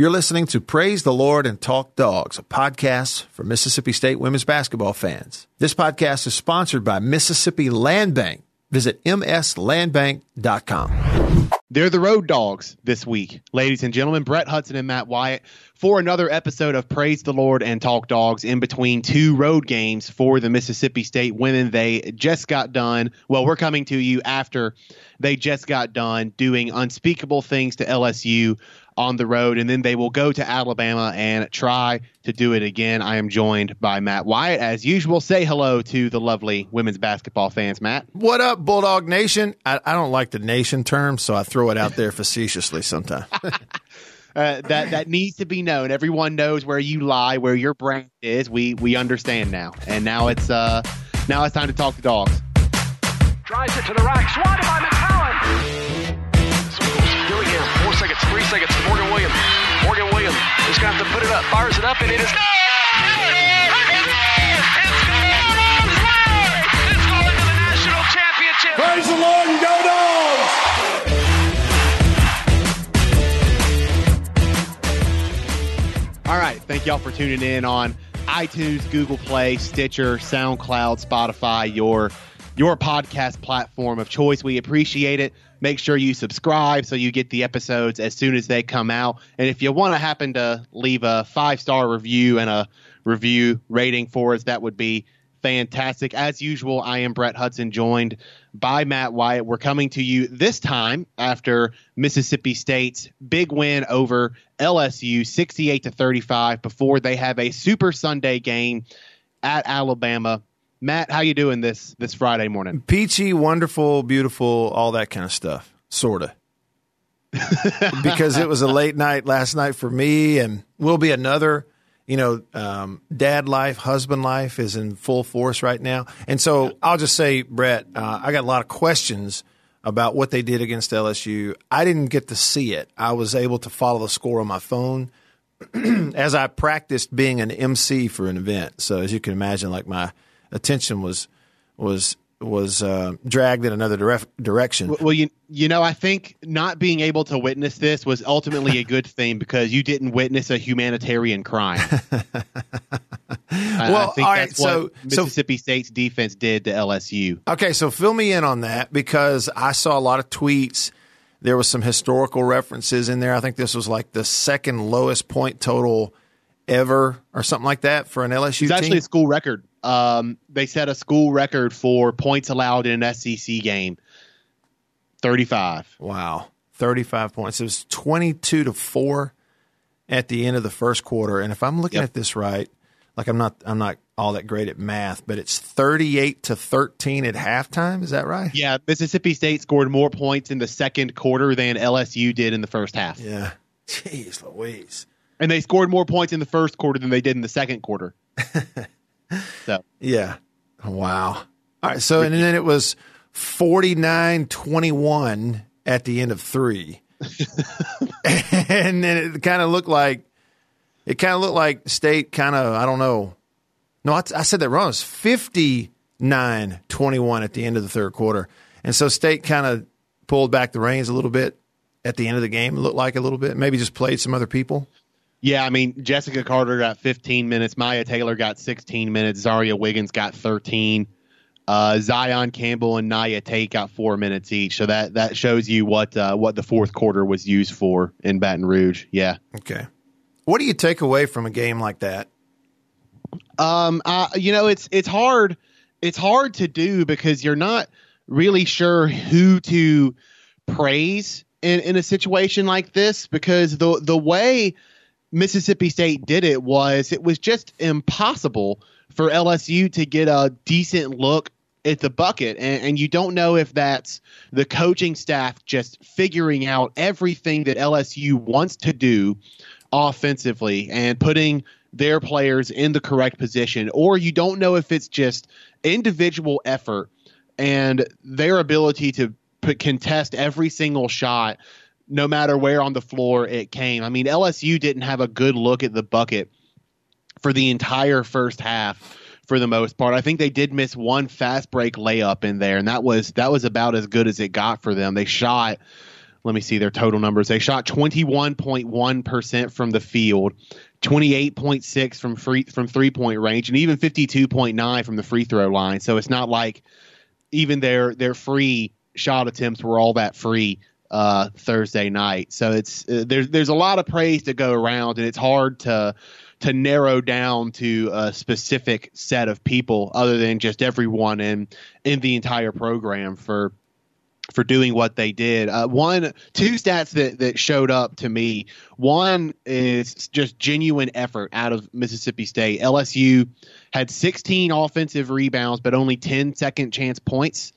You're listening to Praise the Lord and Talk Dogs, a podcast for Mississippi State women's basketball fans. This podcast is sponsored by Mississippi Land Bank. Visit MSLandBank.com. They're the road dogs this week, ladies and gentlemen. Brett Hudson and Matt Wyatt for another episode of Praise the Lord and Talk Dogs in between two road games for the Mississippi State women. They just got done. Well, we're coming to you after they just got done doing unspeakable things to LSU on the road, and then they will go to Alabama and try to do it again. I am joined by Matt Wyatt, as usual. Say hello to the lovely women's basketball fans, Matt. What up, Bulldog Nation? I don't like the nation term, so I throw it out there facetiously sometimes. That needs to be known. Everyone knows where you lie, where your brand is. We understand now, and now it's time to talk to dogs. Drives it to the rack, swatted by McCollum. 3 seconds. Morgan Williams is going to have to put it up. Fires it up, and it is good! It's good! It's going to the national championship! Praise the Lord and go Dogs! All right. Thank y'all for tuning in on iTunes, Google Play, Stitcher, SoundCloud, Spotify, your podcast platform of choice. We appreciate it. Make sure you subscribe so you get the episodes as soon as they come out. And if you want to happen to leave a 5-star review and a review rating for us, that would be fantastic. As usual, I am Brett Hudson, joined by Matt Wyatt. We're coming to you this time after Mississippi State's big win over LSU, 68-35, before they have a Super Sunday game at Alabama. Matt, how you doing this Friday morning? Peachy, wonderful, beautiful, all that kind of stuff, sort of. Because it was a late night last night for me, and will be another. Dad life, husband life is in full force right now. And so I'll just say, Brett, I got a lot of questions about what they did against LSU. I didn't get to see it. I was able to follow the score on my phone as I practiced being an MC for an event. So as you can imagine, like my attention was dragged in another direction. Well, you know, I think not being able to witness this was ultimately a good thing because you didn't witness a humanitarian crime. Well, I think all right, that's what Mississippi State's defense did to LSU. Okay, so fill me in on that, because I saw a lot of tweets. There was some historical references in there. I think this was like the second lowest point total ever or something like that for an LSU team. It's actually a school record. They set a school record for points allowed in an SEC game, 35. Wow, 35 points. It was 22-4 at the end of the first quarter. And if I'm looking at this right, like I'm not all that great at math, but it's 38-13 at halftime. Is that right? Yeah, Mississippi State scored more points in the second quarter than LSU did in the first half. Yeah, jeez Louise. And they scored more points in the first quarter than they did in the second quarter. So. Yeah. Wow. All right. So, and then it was 49-21 at the end of three. And then it kind of looked like, State kind of, I don't know. No, I said that wrong. It's 59-21 at the end of the third quarter. And so State kind of pulled back the reins a little bit at the end of the game. It looked like a little bit, maybe just played some other people. Yeah, I mean, Jessica Carter got 15 minutes. Maya Taylor got 16 minutes. Zaria Wiggins got 13. Zion Campbell and Nia Tate got 4 minutes each. So that shows you what the fourth quarter was used for in Baton Rouge. Yeah. Okay. What do you take away from a game like that? It's hard to do because you're not really sure who to praise in a situation like this, because the way Mississippi State did it was just impossible for LSU to get a decent look at the bucket. And you don't know if that's the coaching staff just figuring out everything that LSU wants to do offensively and putting their players in the correct position, or you don't know if it's just individual effort and their ability to contest every single shot, no matter where on the floor it came. I mean, LSU didn't have a good look at the bucket for the entire first half for the most part. I think they did miss one fast break layup in there, and that was about as good as it got for them. They shot Let me see their total numbers. They shot 21.1% from the field, 28.6% from three-point range, and even 52.9% from the free throw line. So it's not like even their free shot attempts were all that free Thursday night. So it's there's a lot of praise to go around, and it's hard to narrow down to a specific set of people other than just everyone in the entire program for doing what they did. Two stats that showed up to me. One is just genuine effort out of Mississippi State. LSU had 16 offensive rebounds, but only 10 second chance points.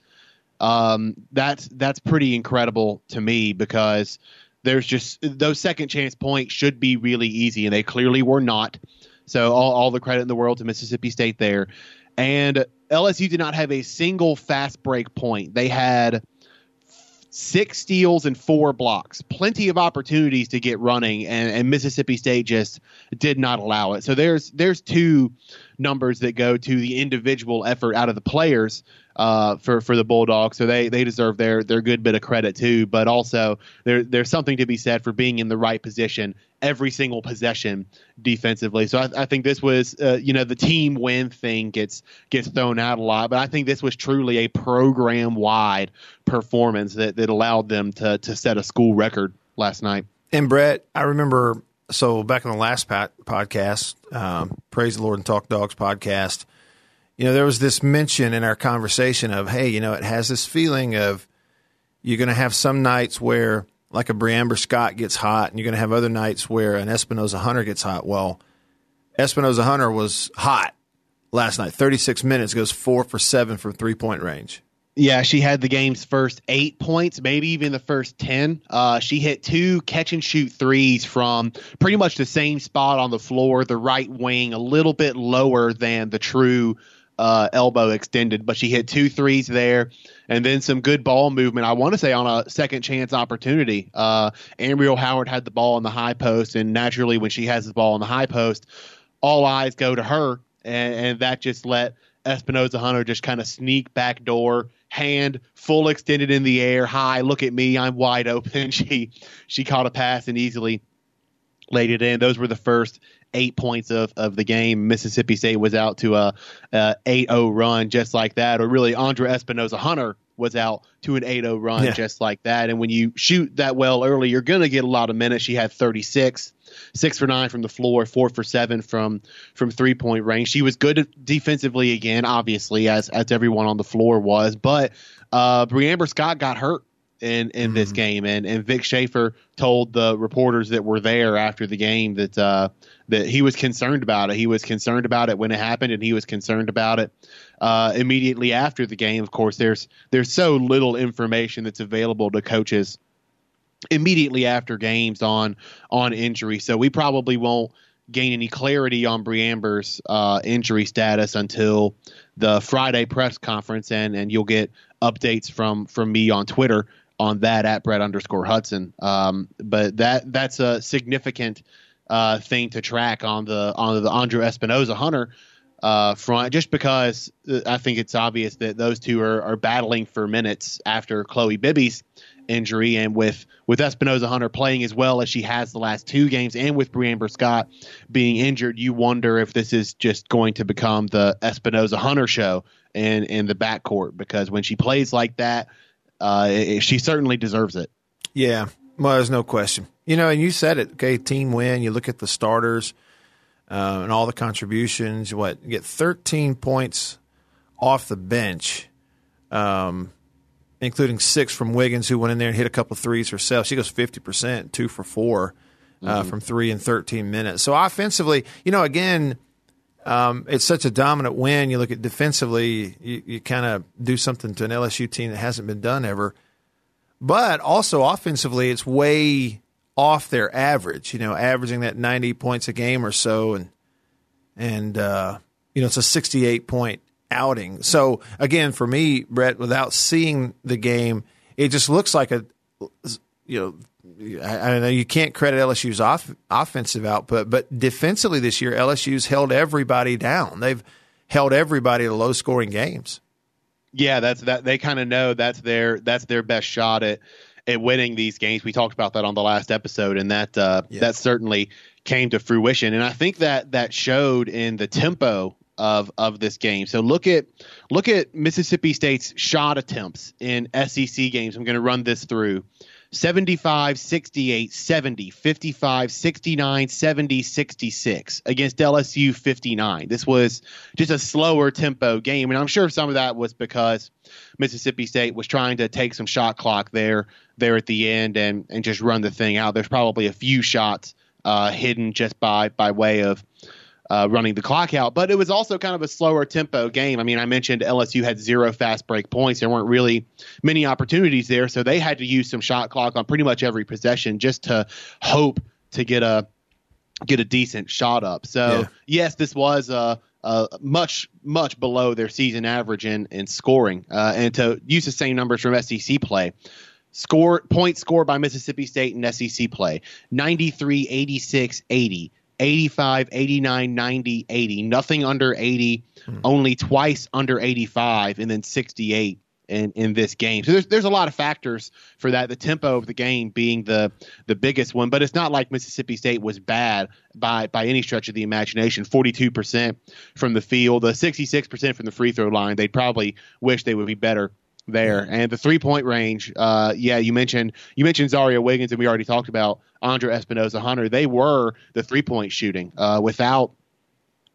That's pretty incredible to me because there's just those second chance points should be really easy, and they clearly were not. So all the credit in the world to Mississippi State there. And LSU did not have a single fast break point. They had 6 steals and 4 blocks, plenty of opportunities to get running, and Mississippi State just did not allow it. So there's two numbers that go to the individual effort out of the players for the Bulldogs. So they deserve their good bit of credit too, but also there's something to be said for being in the right position every single possession defensively. So I think this was the team win thing gets thrown out a lot, but I think this was truly a program wide performance that allowed them to set a school record last night. And Brett, I remember, so back in the last podcast, Praise the Lord and Talk Dogs podcast, there was this mention in our conversation of, hey, it has this feeling of you're going to have some nights where like a Bri'Amber Scott gets hot, and you're going to have other nights where an Espinoza-Hunter gets hot. Well, Espinoza-Hunter was hot last night. 36 minutes, goes 4 for 7 from three-point range. Yeah, she had the game's first 8 points, maybe even the first 10. She hit 2 catch-and-shoot threes from pretty much the same spot on the floor, the right wing, a little bit lower than the true elbow extended, but she hit 2 threes there, and then some good ball movement, I want to say, on a second chance opportunity. Ambriel Howard had the ball on the high post, and naturally when she has the ball on the high post, all eyes go to her, and that just let Espinoza-Hunter just kind of sneak back door, hand full extended in the air, high, look at me, I'm wide open. She caught a pass and easily laid it in. Those were the first 8 points of the game. Mississippi State was out to a 8-0 run just like that, or really Andra Espinoza-Hunter was out to an 8-0 run just like that. And when you shoot that well early, you're going to get a lot of minutes. She had 36. 6 for 9 from the floor, 4 for 7 from three-point range. She was good defensively again, obviously, as everyone on the floor was. But Bri'Amber Scott got hurt in this game, and Vic Schaefer told the reporters that were there after the game that he was concerned about it. He was concerned about it when it happened, and he was concerned about it immediately after the game. Of course, there's so little information that's available to coaches immediately after games on injury. So we probably won't gain any clarity on Briamber's injury status until the Friday press conference, and you'll get updates from me on Twitter on that at @Brett_Hudson. But that's a significant thing to track on the Andra Espinoza-Hunter front, just because I think it's obvious that those two are battling for minutes after Chloe Bibby's injury, and with Espinoza-Hunter playing as well as she has the last 2 games, and with Bri'Amber Scott being injured, you wonder if this is just going to become the Espinoza-Hunter show in the backcourt, because when she plays like that, she certainly deserves it. Yeah, well, there's no question. And you said it, okay, team win, you look at the starters and all the contributions, you get 13 points off the bench, including 6 from Wiggins, who went in there and hit a couple of threes herself. She goes 50%, 2 for 4 from 3 in 13 minutes. So offensively, again, it's such a dominant win. You look at defensively, you kind of do something to an LSU team that hasn't been done ever. But also offensively, it's way off their average, averaging that 90 points a game or so. And it's a 68-point outing. So again, for me, Brett, without seeing the game, it just looks like I know you can't credit LSU's offensive output, but defensively this year, LSU's held everybody down. They've held everybody to low scoring games. Yeah, that's that. They kind of know that's their best shot at and winning these games. We talked about that on the last episode, and that certainly came to fruition. And I think that showed in the tempo of this game. So look at Mississippi State's shot attempts in SEC games. I'm going to run this through. 75, 68, 70, 55, 69, 70, 66 against LSU 59. This was just a slower tempo game. And I'm sure some of that was because Mississippi State was trying to take some shot clock there at the end and just run the thing out. There's probably a few shots hidden just by way of running the clock out. But it was also kind of a slower tempo game. I mean, I mentioned LSU had 0 fast break points. There weren't really many opportunities there, so they had to use some shot clock on pretty much every possession just to hope to get a decent shot up. So, yes, this was much, much below their season average in scoring. And to use the same numbers from SEC play, points scored by Mississippi State in SEC play, 93, 86, 80. 85, 89, 90, 80, nothing under 80, only twice under 85, and then 68 in this game. So there's a lot of factors for that, the tempo of the game being the biggest one. But it's not like Mississippi State was bad by any stretch of the imagination. 42% from the field, 66% from the free throw line. They'd probably wish they would be better there. And the 3-point range, you mentioned Zaria Wiggins, and we already talked about Andra Espinoza-Hunter. They were the 3-point shooting. Without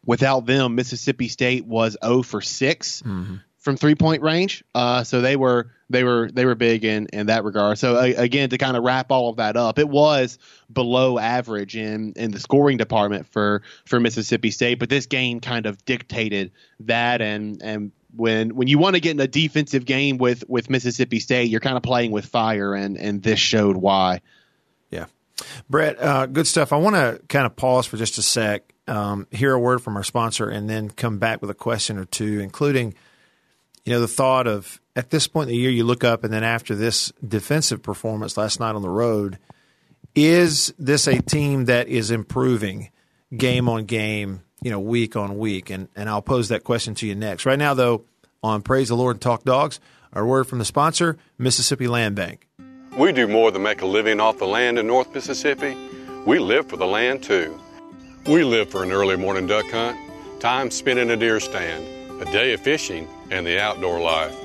them, Mississippi State was 0-for-6 from 3-point range. So they were big in that regard. So again, to kind of wrap all of that up, it was below average in the scoring department for Mississippi State, but this game kind of dictated that and when you want to get in a defensive game with Mississippi State, you're kind of playing with fire, and this showed why. Yeah. Brett, good stuff. I want to kind of pause for just a sec, hear a word from our sponsor, and then come back with a question or two, including, the thought of at this point in the year, you look up, and then after this defensive performance last night on the road, is this a team that is improving game on game, week on week? And I'll pose that question to you next. Right now, though, on Praise the Lord and Talk Dogs, our word from the sponsor, Mississippi Land Bank. We do more than make a living off the land in North Mississippi. We live for the land, too. We live for an early morning duck hunt, time spent in a deer stand, a day of fishing, and the outdoor life.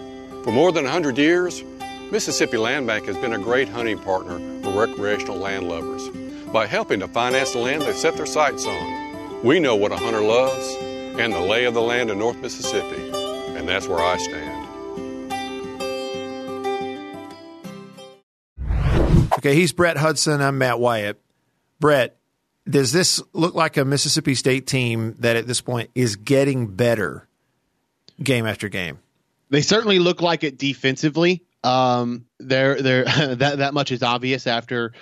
For more than 100 years, Mississippi Land Bank has been a great hunting partner for recreational land lovers. By helping to finance the land they've set their sights on, we know what a hunter loves and the lay of the land in North Mississippi, and that's where I stand. Okay, he's Brett Hudson. I'm Matt Wyatt. Brett, does this look like a Mississippi State team that at this point is getting better game after game? They certainly look like it defensively. They're that much is obvious after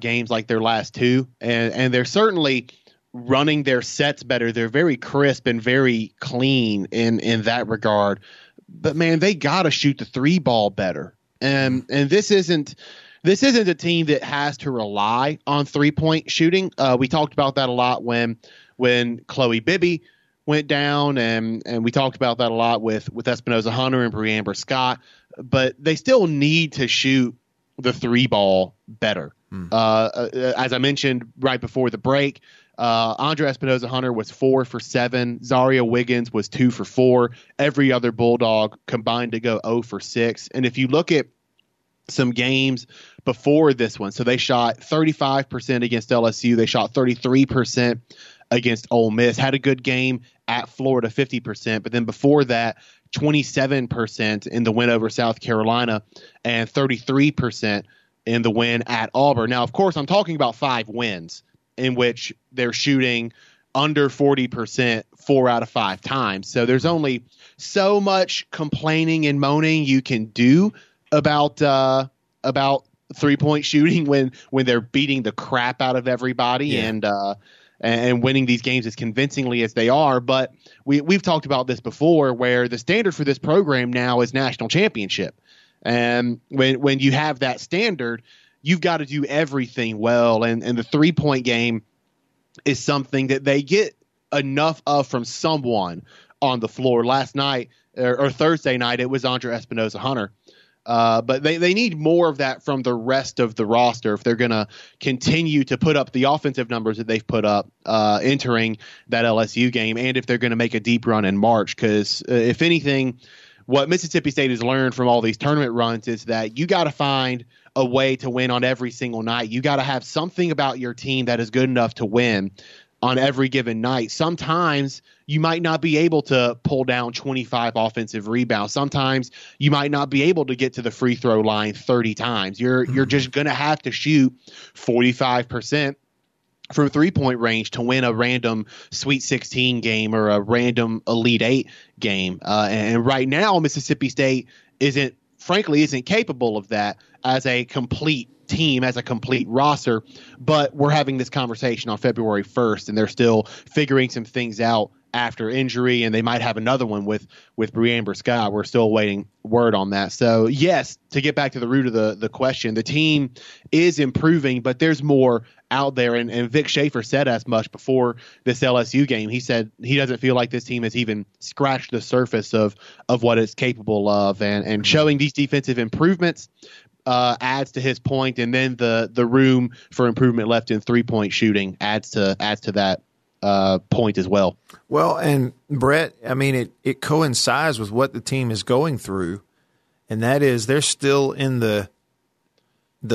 games like their last two, and they're certainly running their sets better. They're very crisp and very clean in that regard. But man, they gotta shoot the 3 ball better. And this isn't a team that has to rely on 3-point shooting. We talked about that a lot when Chloe Bibby went down, and we talked about that a lot with Espinoza-Hunter and Bri'Amber Scott. But they still need to shoot the 3 ball better. As I mentioned right before the break, Andra Espinoza-Hunter was 4-for-7. Zaria Wiggins was 2-for-4. Every other Bulldog combined to go 0-for-6. And if you look at some games before this one, so they shot 35% against LSU. They shot 33% against Ole Miss. Had a good game at Florida, 50%. But then before that, 27% in the win over South Carolina and 33% in the win at Auburn. Now, of course, I'm talking about 5 wins in which they're shooting under 40% 4 out of 5 times. So there's only so much complaining and moaning you can do about 3-point shooting when they're beating the crap out of everybody and winning these games as convincingly as they are. But we've talked about this before, where the standard for this program now is national championship. And when you have that standard, you've got to do everything well, and the 3-point game is something that they get enough of from someone on the floor. Last night, or Thursday night, it was Andra Espinoza-Hunter But they need more of that from the rest of the roster if they're going to continue to put up the offensive numbers that they've put up entering that LSU game, and if they're going to make a deep run in March. Because if anything, what Mississippi State has learned from all these tournament runs is that you got to find a way to win on every single night. You got to have something about your team that is good enough to win on every given night. Sometimes you might not be able to pull down 25 offensive rebounds. Sometimes you might not be able to get to the free throw line 30 times. You're just going to have to shoot 45% from three-point range to win a random Sweet 16 game or a random Elite 8 game. And right now, Mississippi State isn't capable of that as a complete team, as a complete roster, but we're having this conversation on February 1st, and they're still figuring some things out after injury, and they might have another one with Bri'Amber Scott. We're still waiting word on that. So, yes, to get back to the root of the question, the team is improving, but there's more out there, and Vic Schaefer said as much before this LSU game. He said he doesn't feel like this team has even scratched the surface of what it's capable of, and showing these defensive improvements adds to his point, and then the room for improvement left in three-point shooting adds to that point as well. Well, and Brett, I mean, it coincides with what the team is going through, and that is they're still in the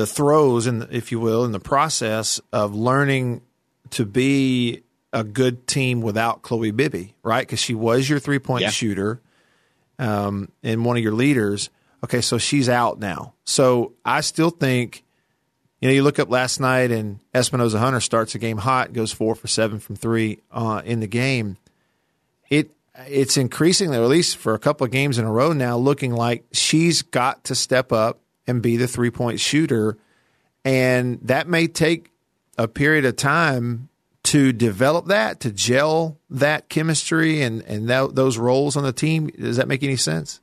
throes, if you will, in the process of learning to be a good team without Chloe Bibby, right? Because she was your three-point shooter and one of your leaders. Okay, so she's out now. So I still think, you look up last night and Espinoza-Hunter starts the game hot, goes 4 for 7 from three in the game. It's increasingly, or at least for a couple of games in a row now, looking like she's got to step up and be the three-point shooter. And that may take a period of time to develop that, to gel that chemistry and those roles on the team. Does that make any sense?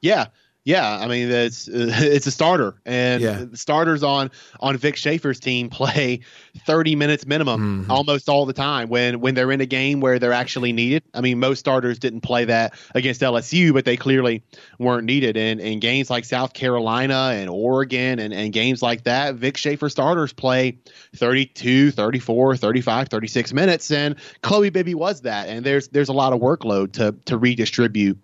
Yeah. Yeah, I mean, it's a starter, and starters on Vic Schaefer's team play 30 minutes minimum almost all the time when they're in a game where they're actually needed. I mean, most starters didn't play that against LSU, but they clearly weren't needed. And in games like South Carolina and Oregon and games like that, Vic Schaefer starters play 32, 34, 35, 36 minutes, and Chloe Bibby was that. And there's a lot of workload to redistribute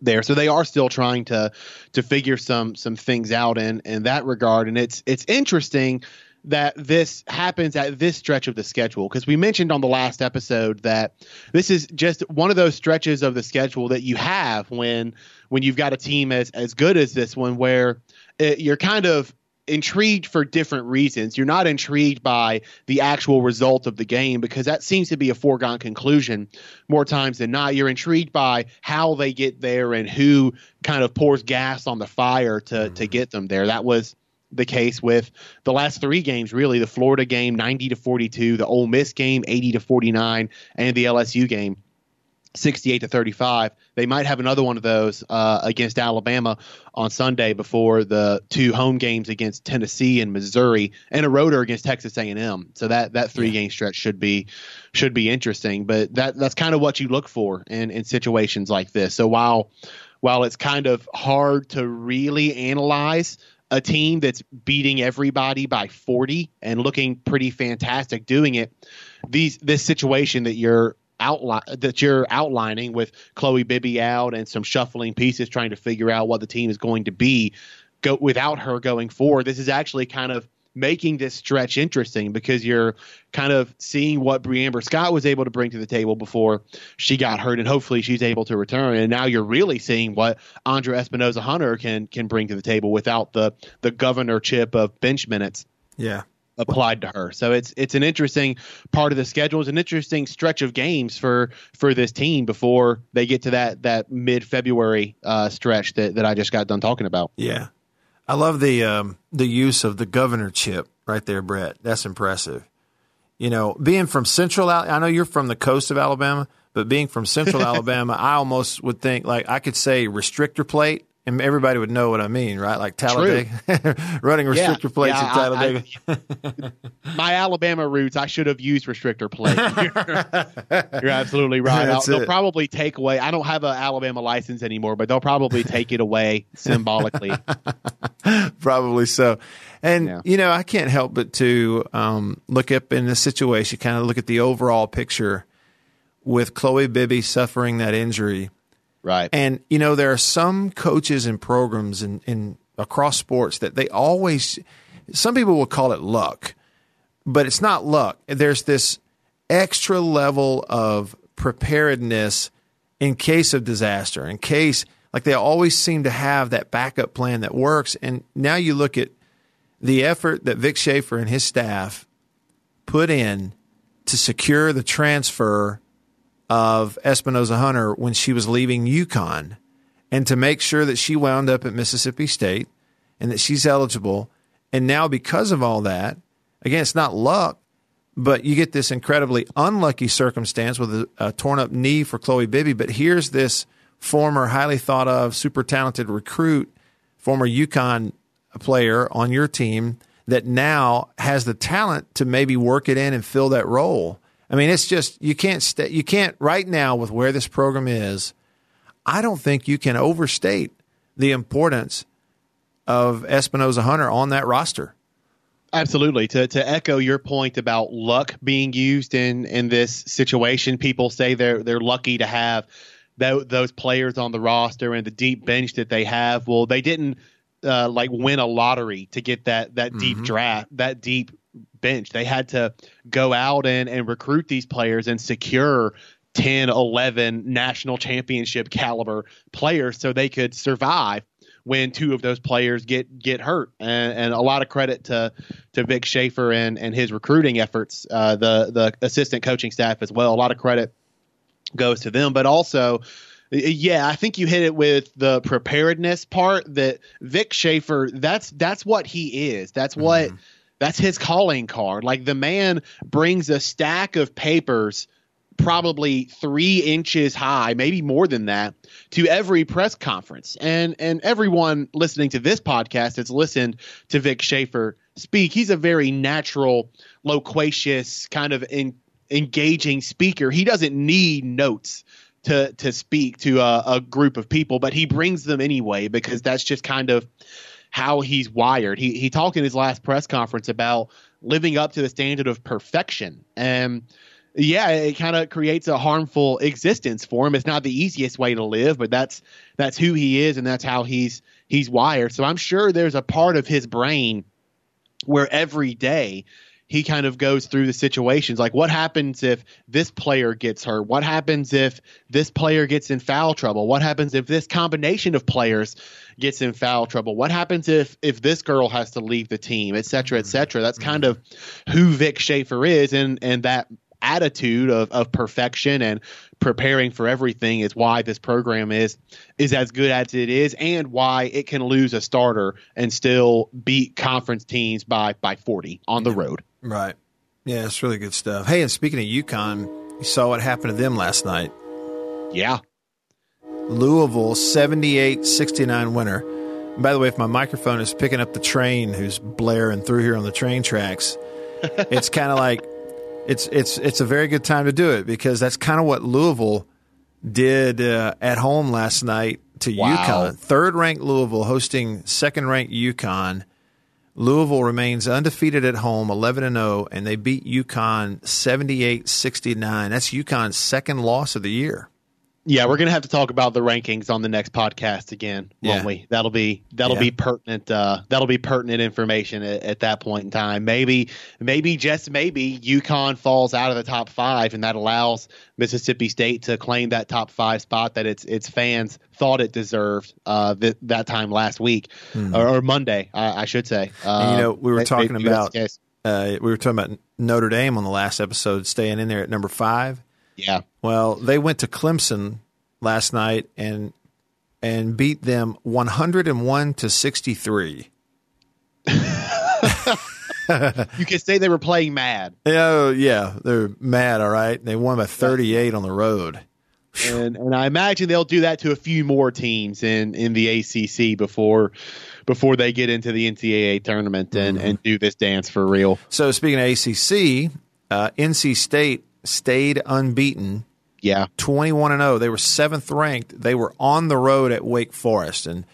there. So they are still trying to figure some things out in that regard. And it's interesting that this happens at this stretch of the schedule, because we mentioned on the last episode that this is just one of those stretches of the schedule that you have when you've got a team as good as this one, where you're kind of intrigued for different reasons. You're not intrigued by the actual result of the game, because that seems to be a foregone conclusion more times than not. You're intrigued by how they get there and who kind of pours gas on the fire to get them there. That was the case with the last three games, really. The Florida game, 90-42, the Ole Miss game, 80-49, and the LSU game, 68-35. They might have another one of those against Alabama on Sunday before the two home games against Tennessee and Missouri, and a roader against Texas A&M. So that three-game stretch should be interesting. But that's kind of what you look for in situations like this. So while it's kind of hard to really analyze a team that's beating everybody by 40 and looking pretty fantastic doing it, this situation that you're outlining with Chloe Bibby out and some shuffling pieces trying to figure out what the team is going to be without her going forward. This is actually kind of making this stretch interesting, because you're kind of seeing what Bri'Amber Scott was able to bring to the table before she got hurt, and hopefully she's able to return. And now you're really seeing what Andra Espinoza-Hunter can bring to the table without the governor chip of bench minutes. Yeah. Applied to her. So it's an interesting part of the schedule. It's an interesting stretch of games for this team before they get to that mid-February stretch that I just got done talking about. Yeah. I love the use of the governor chip right there, Brett. That's impressive. Being from central, I know you're from the coast of Alabama, but being from central Alabama, I almost would think, like, I could say restrictor plate And everybody would know what I mean, right? Like Talladega, running restrictor plates at Talladega. My Alabama roots, I should have used restrictor plates. You're absolutely right. They'll probably take away. I don't have an Alabama license anymore, but they'll probably take it away symbolically. Probably so. And, you know, I can't help but to look up in this situation, kind of look at the overall picture with Chloe Bibby suffering that injury. Right. And, you know, there are some coaches and programs in across sports that they always – some people will call it luck, but it's not luck. There's this extra level of preparedness in case of disaster, in case – like they always seem to have that backup plan that works. And now you look at the effort that Vic Schaefer and his staff put in to secure the transfer – of Espinoza-Hunter when she was leaving UConn, and to make sure that she wound up at Mississippi State and that she's eligible. And now because of all that, again, it's not luck, but you get this incredibly unlucky circumstance with a torn-up knee for Chloe Bibby. But here's this former highly thought-of, super talented recruit, former UConn player on your team that now has the talent to maybe work it in and fill that role. I mean, it's just you can't right now with where this program is. I don't think you can overstate the importance of Espinoza-Hunter on that roster. Absolutely. To echo your point about luck being used in this situation, people say they're lucky to have those players on the roster and the deep bench that they have. Well, they didn't like win a lottery to get that deep draft, that deep bench. They had to go out and recruit these players and secure 10, 11 national championship caliber players so they could survive when two of those players get hurt. And a lot of credit to Vic Schaefer and his recruiting efforts, the assistant coaching staff as well. A lot of credit goes to them, but also I think you hit it with the preparedness part that Vic Schaefer, that's what he is. That's what that's his calling card. Like the man brings a stack of papers, probably 3 inches high, maybe more than that, to every press conference. And everyone listening to this podcast that's listened to Vic Schaefer speak, he's a very natural, loquacious, kind of engaging speaker. He doesn't need notes to speak to a group of people, but he brings them anyway because that's just kind of how he's wired. He talked in his last press conference about living up to the standard of perfection. And it kind of creates a harmful existence for him. It's not the easiest way to live, but that's who he is and that's how he's wired. So I'm sure there's a part of his brain where every day he kind of goes through the situations like what happens if this player gets hurt? What happens if this player gets in foul trouble? What happens if this combination of players gets in foul trouble? What happens if this girl has to leave the team, et cetera, et cetera? That's kind of who Vic Schaefer is, and that attitude of perfection and preparing for everything is why this program is as good as it is and why it can lose a starter and still beat conference teams by 40 on the road. Right. Yeah, it's really good stuff. Hey, and speaking of UConn, you saw what happened to them last night. Yeah. Louisville, 78-69 winner. And by the way, if my microphone is picking up the train who's blaring through here on the train tracks, it's kind of like it's a very good time to do it because that's kind of what Louisville did at home last night to UConn. Third-ranked Louisville hosting second-ranked UConn. Louisville remains undefeated at home, 11-0, and they beat UConn 78-69. That's UConn's second loss of the year. Yeah, we're going to have to talk about the rankings on the next podcast again, won't we? That'll be pertinent. That'll be pertinent information at that point in time. Maybe just maybe UConn falls out of the top five, and that allows Mississippi State to claim that top five spot that its fans thought it deserved that time last week or Monday, I should say. And, you know, we were talking about Notre Dame on the last episode, staying in there at number 5. Yeah. Well, they went to Clemson last night and beat them 101-63. You could say they were playing mad. Oh yeah, they're mad. All right, they won by 38 on the road. And I imagine they'll do that to a few more teams in the ACC before they get into the NCAA tournament and do this dance for real. So speaking of ACC, NC State stayed unbeaten. Yeah. 21-0. They were 7th ranked. They were on the road at Wake Forest. And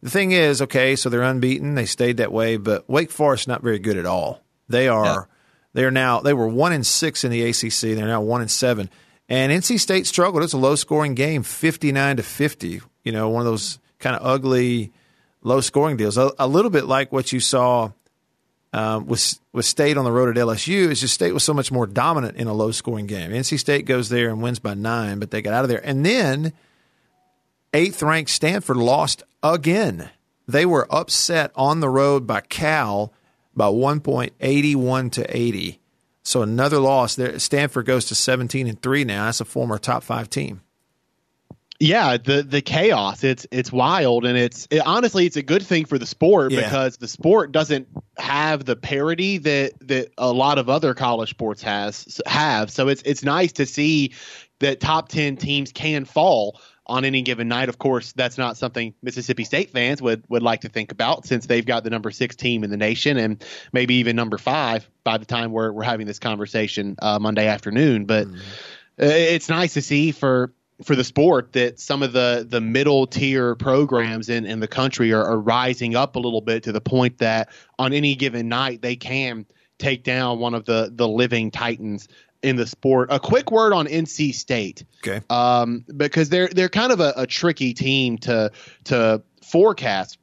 the thing is, okay, so they're unbeaten. They stayed that way, but Wake Forest not very good at all. They were 1-6 in the ACC. They're now 1-7. And NC State struggled. It's a low-scoring game, 59-50. You know, one of those kind of ugly, low-scoring deals. A little bit like what you saw with State on the road at LSU. It's just State was so much more dominant in a low-scoring game. NC State goes there and wins by 9, but they got out of there. And then 8th-ranked Stanford lost again. They were upset on the road by Cal by 1.81-80. So another loss there. Stanford goes to 17-3 now. That's a former top 5 team. Yeah, the chaos. It's wild, and it's honestly a good thing for the sport because the sport doesn't have the parity that a lot of other college sports have. So it's nice to see that top 10 teams can fall on any given night. Of course, that's not something Mississippi State fans would like to think about, since they've got the number 6 team in the nation and maybe even number 5. By the time we're having this conversation Monday afternoon. But it's nice to see for the sport that some of the middle tier programs in the country are rising up a little bit, to the point that on any given night they can take down one of the living titans in the sport. A quick word on NC State, okay? Because they're kind of a tricky team to forecast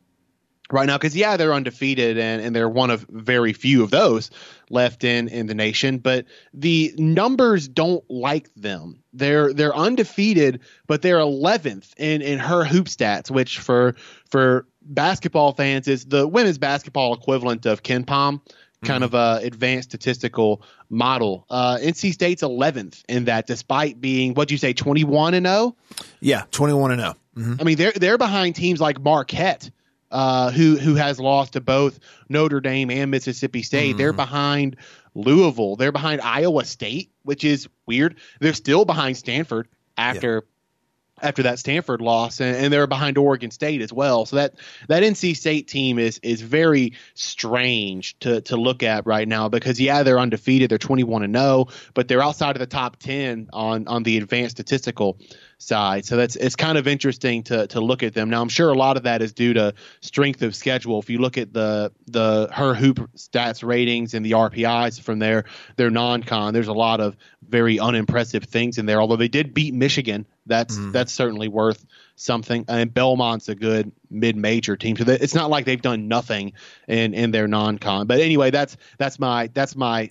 right now, because, they're undefeated, and they're one of very few of those left in the nation. But the numbers don't like them. They're undefeated, but they're 11th in her hoop stats, which for basketball fans is the women's basketball equivalent of KenPom, kind of a advanced statistical model. NC State's 11th in that, despite being, what'd you say, 21-0? Yeah, 21-0. I mean, they're behind teams like Marquette, who has lost to both Notre Dame and Mississippi State. They're behind Louisville. They're behind Iowa State, which is weird. They're still behind Stanford after that Stanford loss, and they're behind Oregon State as well. So that NC State team is very strange to look at right now, because, they're undefeated. They're 21-0, but they're outside of the top 10 on the advanced statistical side. So it's kind of interesting to look at them. Now, I'm sure a lot of that is due to strength of schedule. If you look at the her hoop stats ratings and the RPIs from their non-con, there's a lot of very unimpressive things in there, although they did beat Michigan. That's certainly worth something. And Belmont's a good mid-major team, so it's not like they've done nothing in their non-con. But anyway, that's my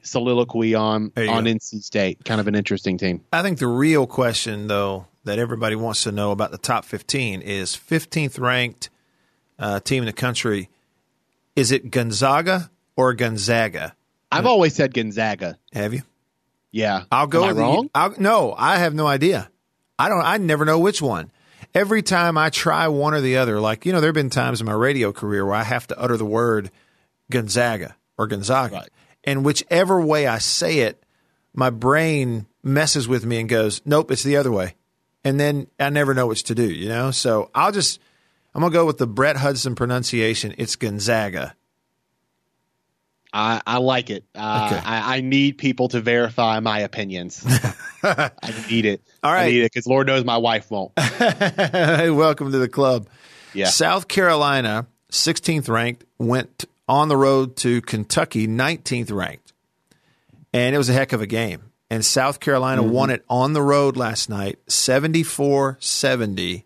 soliloquy on NC State. Kind of an interesting team. I think the real question, though, that everybody wants to know about the top 15 is 15th ranked team in the country. Is it Gonzaga or Gonzaga? I've always said Gonzaga. Have you? Yeah. I'll go. Am I wrong? No, I have no idea. I never know which one. Every time I try one or the other, like, there have been times in my radio career where I have to utter the word Gonzaga or Gonzaga. Right. And whichever way I say it, my brain messes with me and goes, nope, it's the other way. And then I never know what to do, So I'm going to go with the Brett Hudson pronunciation. It's Gonzaga. I like it. Okay. I need people to verify my opinions. I need it. All right. I need it, because Lord knows my wife won't. Hey, welcome to the club. Yeah. South Carolina, 16th ranked, went on the road to Kentucky, 19th ranked. And it was a heck of a game. And South Carolina won it on the road last night, 74-70.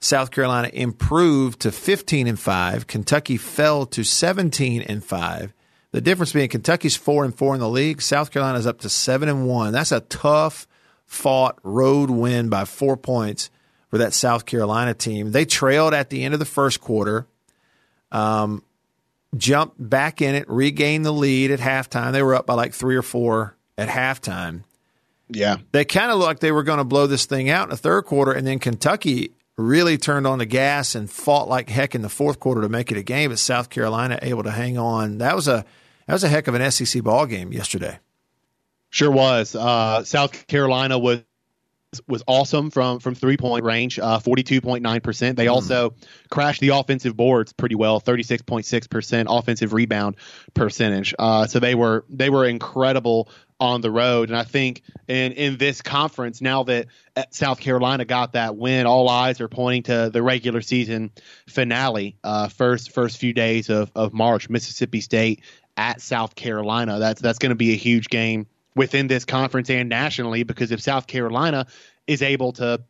South Carolina improved to 15-5. Kentucky fell to 17-5. The difference being Kentucky's 4-4 in the league. South Carolina's up to 7-1. That's a tough-fought road win by 4 points for that South Carolina team. They trailed at the end of the first quarter, jumped back in it, regained the lead at halftime. They were up by like 3 or 4 at halftime. Yeah. They kind of looked like they were going to blow this thing out in the third quarter, and then Kentucky really turned on the gas and fought like heck in the fourth quarter to make it a game, but South Carolina able to hang on. That was a heck of an SEC ball game yesterday. Sure was. South Carolina was was awesome from 3-point range, 42.9%. They also crashed the offensive boards pretty well, 36.6% offensive rebound percentage. So they were incredible on the road. And I think in this conference, now that South Carolina got that win, all eyes are pointing to the regular season finale, first few days of March, Mississippi State at South Carolina. That's going to be a huge game within this conference and nationally, because if South Carolina is able to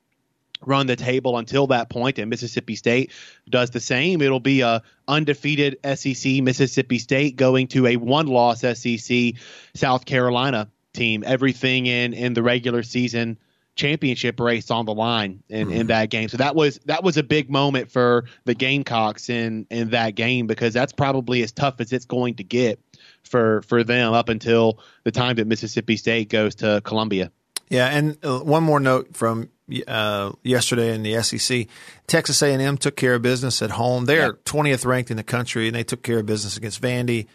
run the table until that point and Mississippi State does the same, it'll be a undefeated SEC Mississippi State going to a one-loss SEC South Carolina team. Everything in the regular season championship race on the line in that game. So that was a big moment for the Gamecocks in that game, because that's probably as tough as it's going to get for them up until the time that Mississippi State goes to Columbia. Yeah, and one more note from yesterday in the SEC. Texas A&M took care of business at home. They're 20th ranked in the country, and they took care of business against Vandy.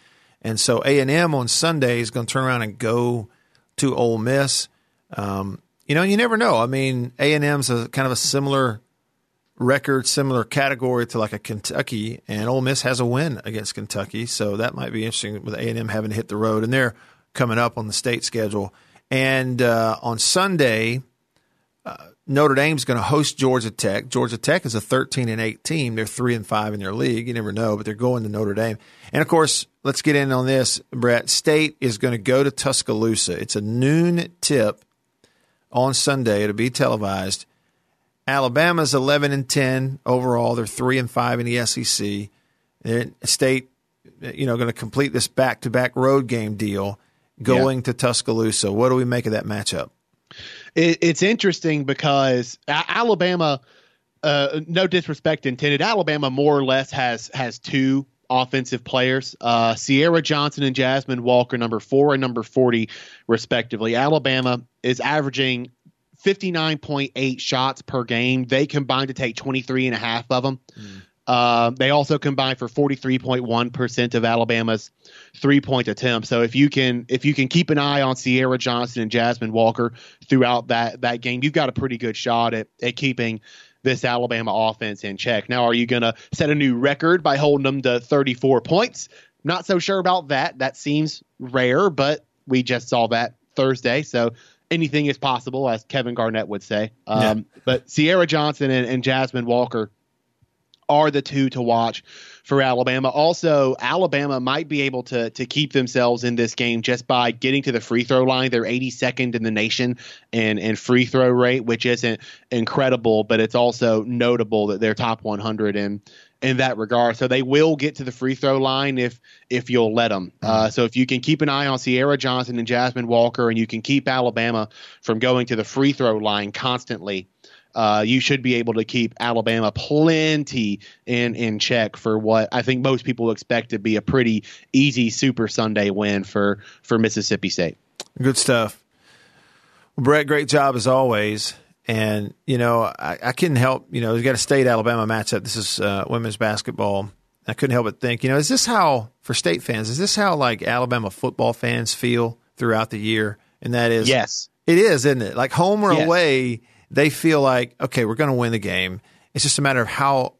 And so A&M on Sunday is going to turn around and go to Ole Miss. You never know. I mean, A&M's a kind of a similar record, similar category to like a Kentucky, and Ole Miss has a win against Kentucky, so that might be interesting with A&M having to hit the road, and they're coming up on the state schedule. And on Sunday, Notre Dame's going to host Georgia Tech. Georgia Tech is a 13-8 team. They're 3-5 in their league. You never know, but they're going to Notre Dame. And of course, let's get in on this, Brett. State is going to go to Tuscaloosa. It's a noon tip on Sunday. It'll be televised. Alabama's 11-10 overall. They're 3-5 in the SEC. State, going to complete this back-to-back road game deal, going to Tuscaloosa. What do we make of that matchup? It's interesting because Alabama, no disrespect intended, Alabama more or less has two offensive players, Sierra Johnson and Jasmine Walker, number 4 and number 40, respectively. Alabama is averaging 59.8 shots per game. They combined to take 23.5 of them. They also combined for 43.1% of Alabama's 3-point attempts. So if you can keep an eye on Sierra Johnson and Jasmine Walker throughout that game, you've got a pretty good shot at keeping this Alabama offense in check. Now, are you going to set a new record by holding them to 34 points? Not so sure about that. That seems rare, but we just saw that Thursday. So anything is possible, as Kevin Garnett would say. But Sierra Johnson and Jasmine Walker are the two to watch for Alabama. Also, Alabama might be able to keep themselves in this game just by getting to the free throw line. They're 82nd in the nation in free throw rate, which isn't incredible, but it's also notable that they're top 100 in that regard. So they will get to the free throw line if you'll let them. So if you can keep an eye on Sierra Johnson and Jasmine Walker, and you can keep Alabama from going to the free throw line constantly, you should be able to keep Alabama plenty in check for what I think most people expect to be a pretty easy Super Sunday win for Mississippi State. Good stuff. Well, Brett, great job as always. And, I couldn't help, we've got a State-Alabama matchup. This is women's basketball. I couldn't help but think, is this how like Alabama football fans feel throughout the year? And that is, yes, it is, isn't it? Like home or away, they feel like, okay, we're going to win the game. It's just a matter of how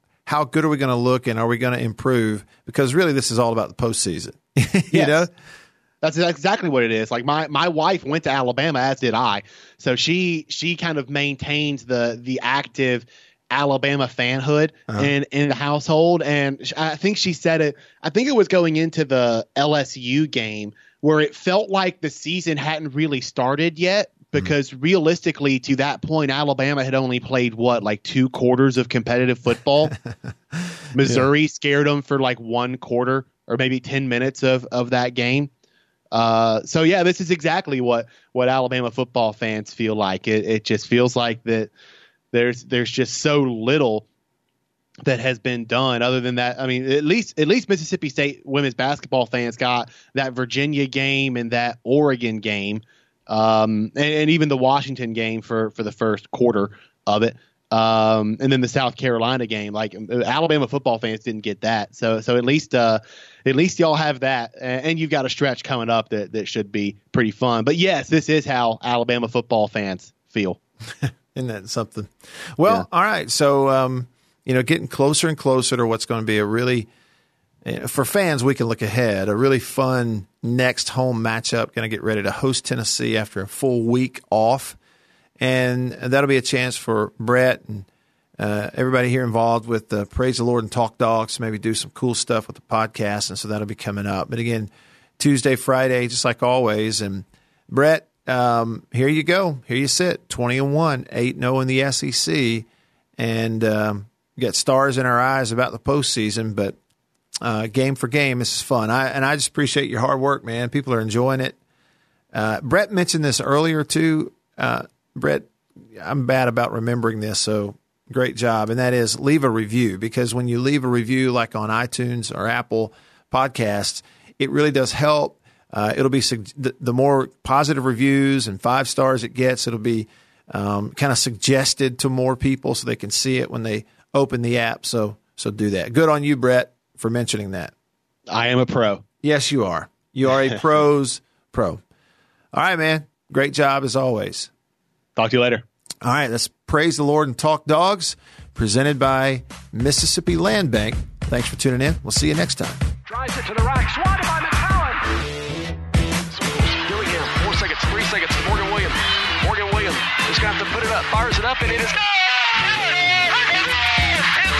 good are we going to look and are we going to improve? Because really this is all about the postseason, you know? That's exactly what it is. Like my wife went to Alabama, as did I. So she kind of maintains the active Alabama fanhood in the household. And I think she said it. I think it was going into the LSU game where it felt like the season hadn't really started yet, because realistically to that point, Alabama had only played like 2 quarters of competitive football. Missouri scared them for like 1 quarter or maybe 10 minutes of that game. So this is exactly what Alabama football fans feel like. It just feels like that there's just so little that has been done other than that. I mean, at least Mississippi State women's basketball fans got that Virginia game and that Oregon game, and even the Washington game for the first quarter of it. And then the South Carolina game, like Alabama football fans didn't get that. So at least y'all have that, and you've got a stretch coming up that should be pretty fun. But yes, this is how Alabama football fans feel. Isn't that something? Well, yeah. All right. So, getting closer and closer to what's going to be a really, for fans, we can look ahead, a really fun next home matchup. Going to get ready to host Tennessee after a full week off. And that'll be a chance for Brett and everybody here involved with Praise the Lord and Talk Dogs, maybe do some cool stuff with the podcast. And so that'll be coming up. But again, Tuesday, Friday, just like always. And Brett, here you go. Here you sit, 20-1, 8-0 in the SEC. And we got stars in our eyes about the postseason, but game for game, this is fun. I just appreciate your hard work, man. People are enjoying it. Brett mentioned this earlier, too. Brett, I'm bad about remembering this, so great job. And that is leave a review, because when you leave a review like on iTunes or Apple Podcasts, it really does help. It'll be the more positive reviews and 5 stars it gets, it'll be kind of suggested to more people so they can see it when they open the app. So do that. Good on you, Brett, for mentioning that. I am a pro. Yes, you are. You are a pro's pro. All right, man. Great job as always. Talk to you later. All right. That's Praise the Lord and Talk Dogs, presented by Mississippi Land Bank. Thanks for tuning in. We'll see you next time. Drives it to the rack. Swatted by McCollum. 3 seconds. Morgan Williams has got to put it up. Fires it up, and it is good.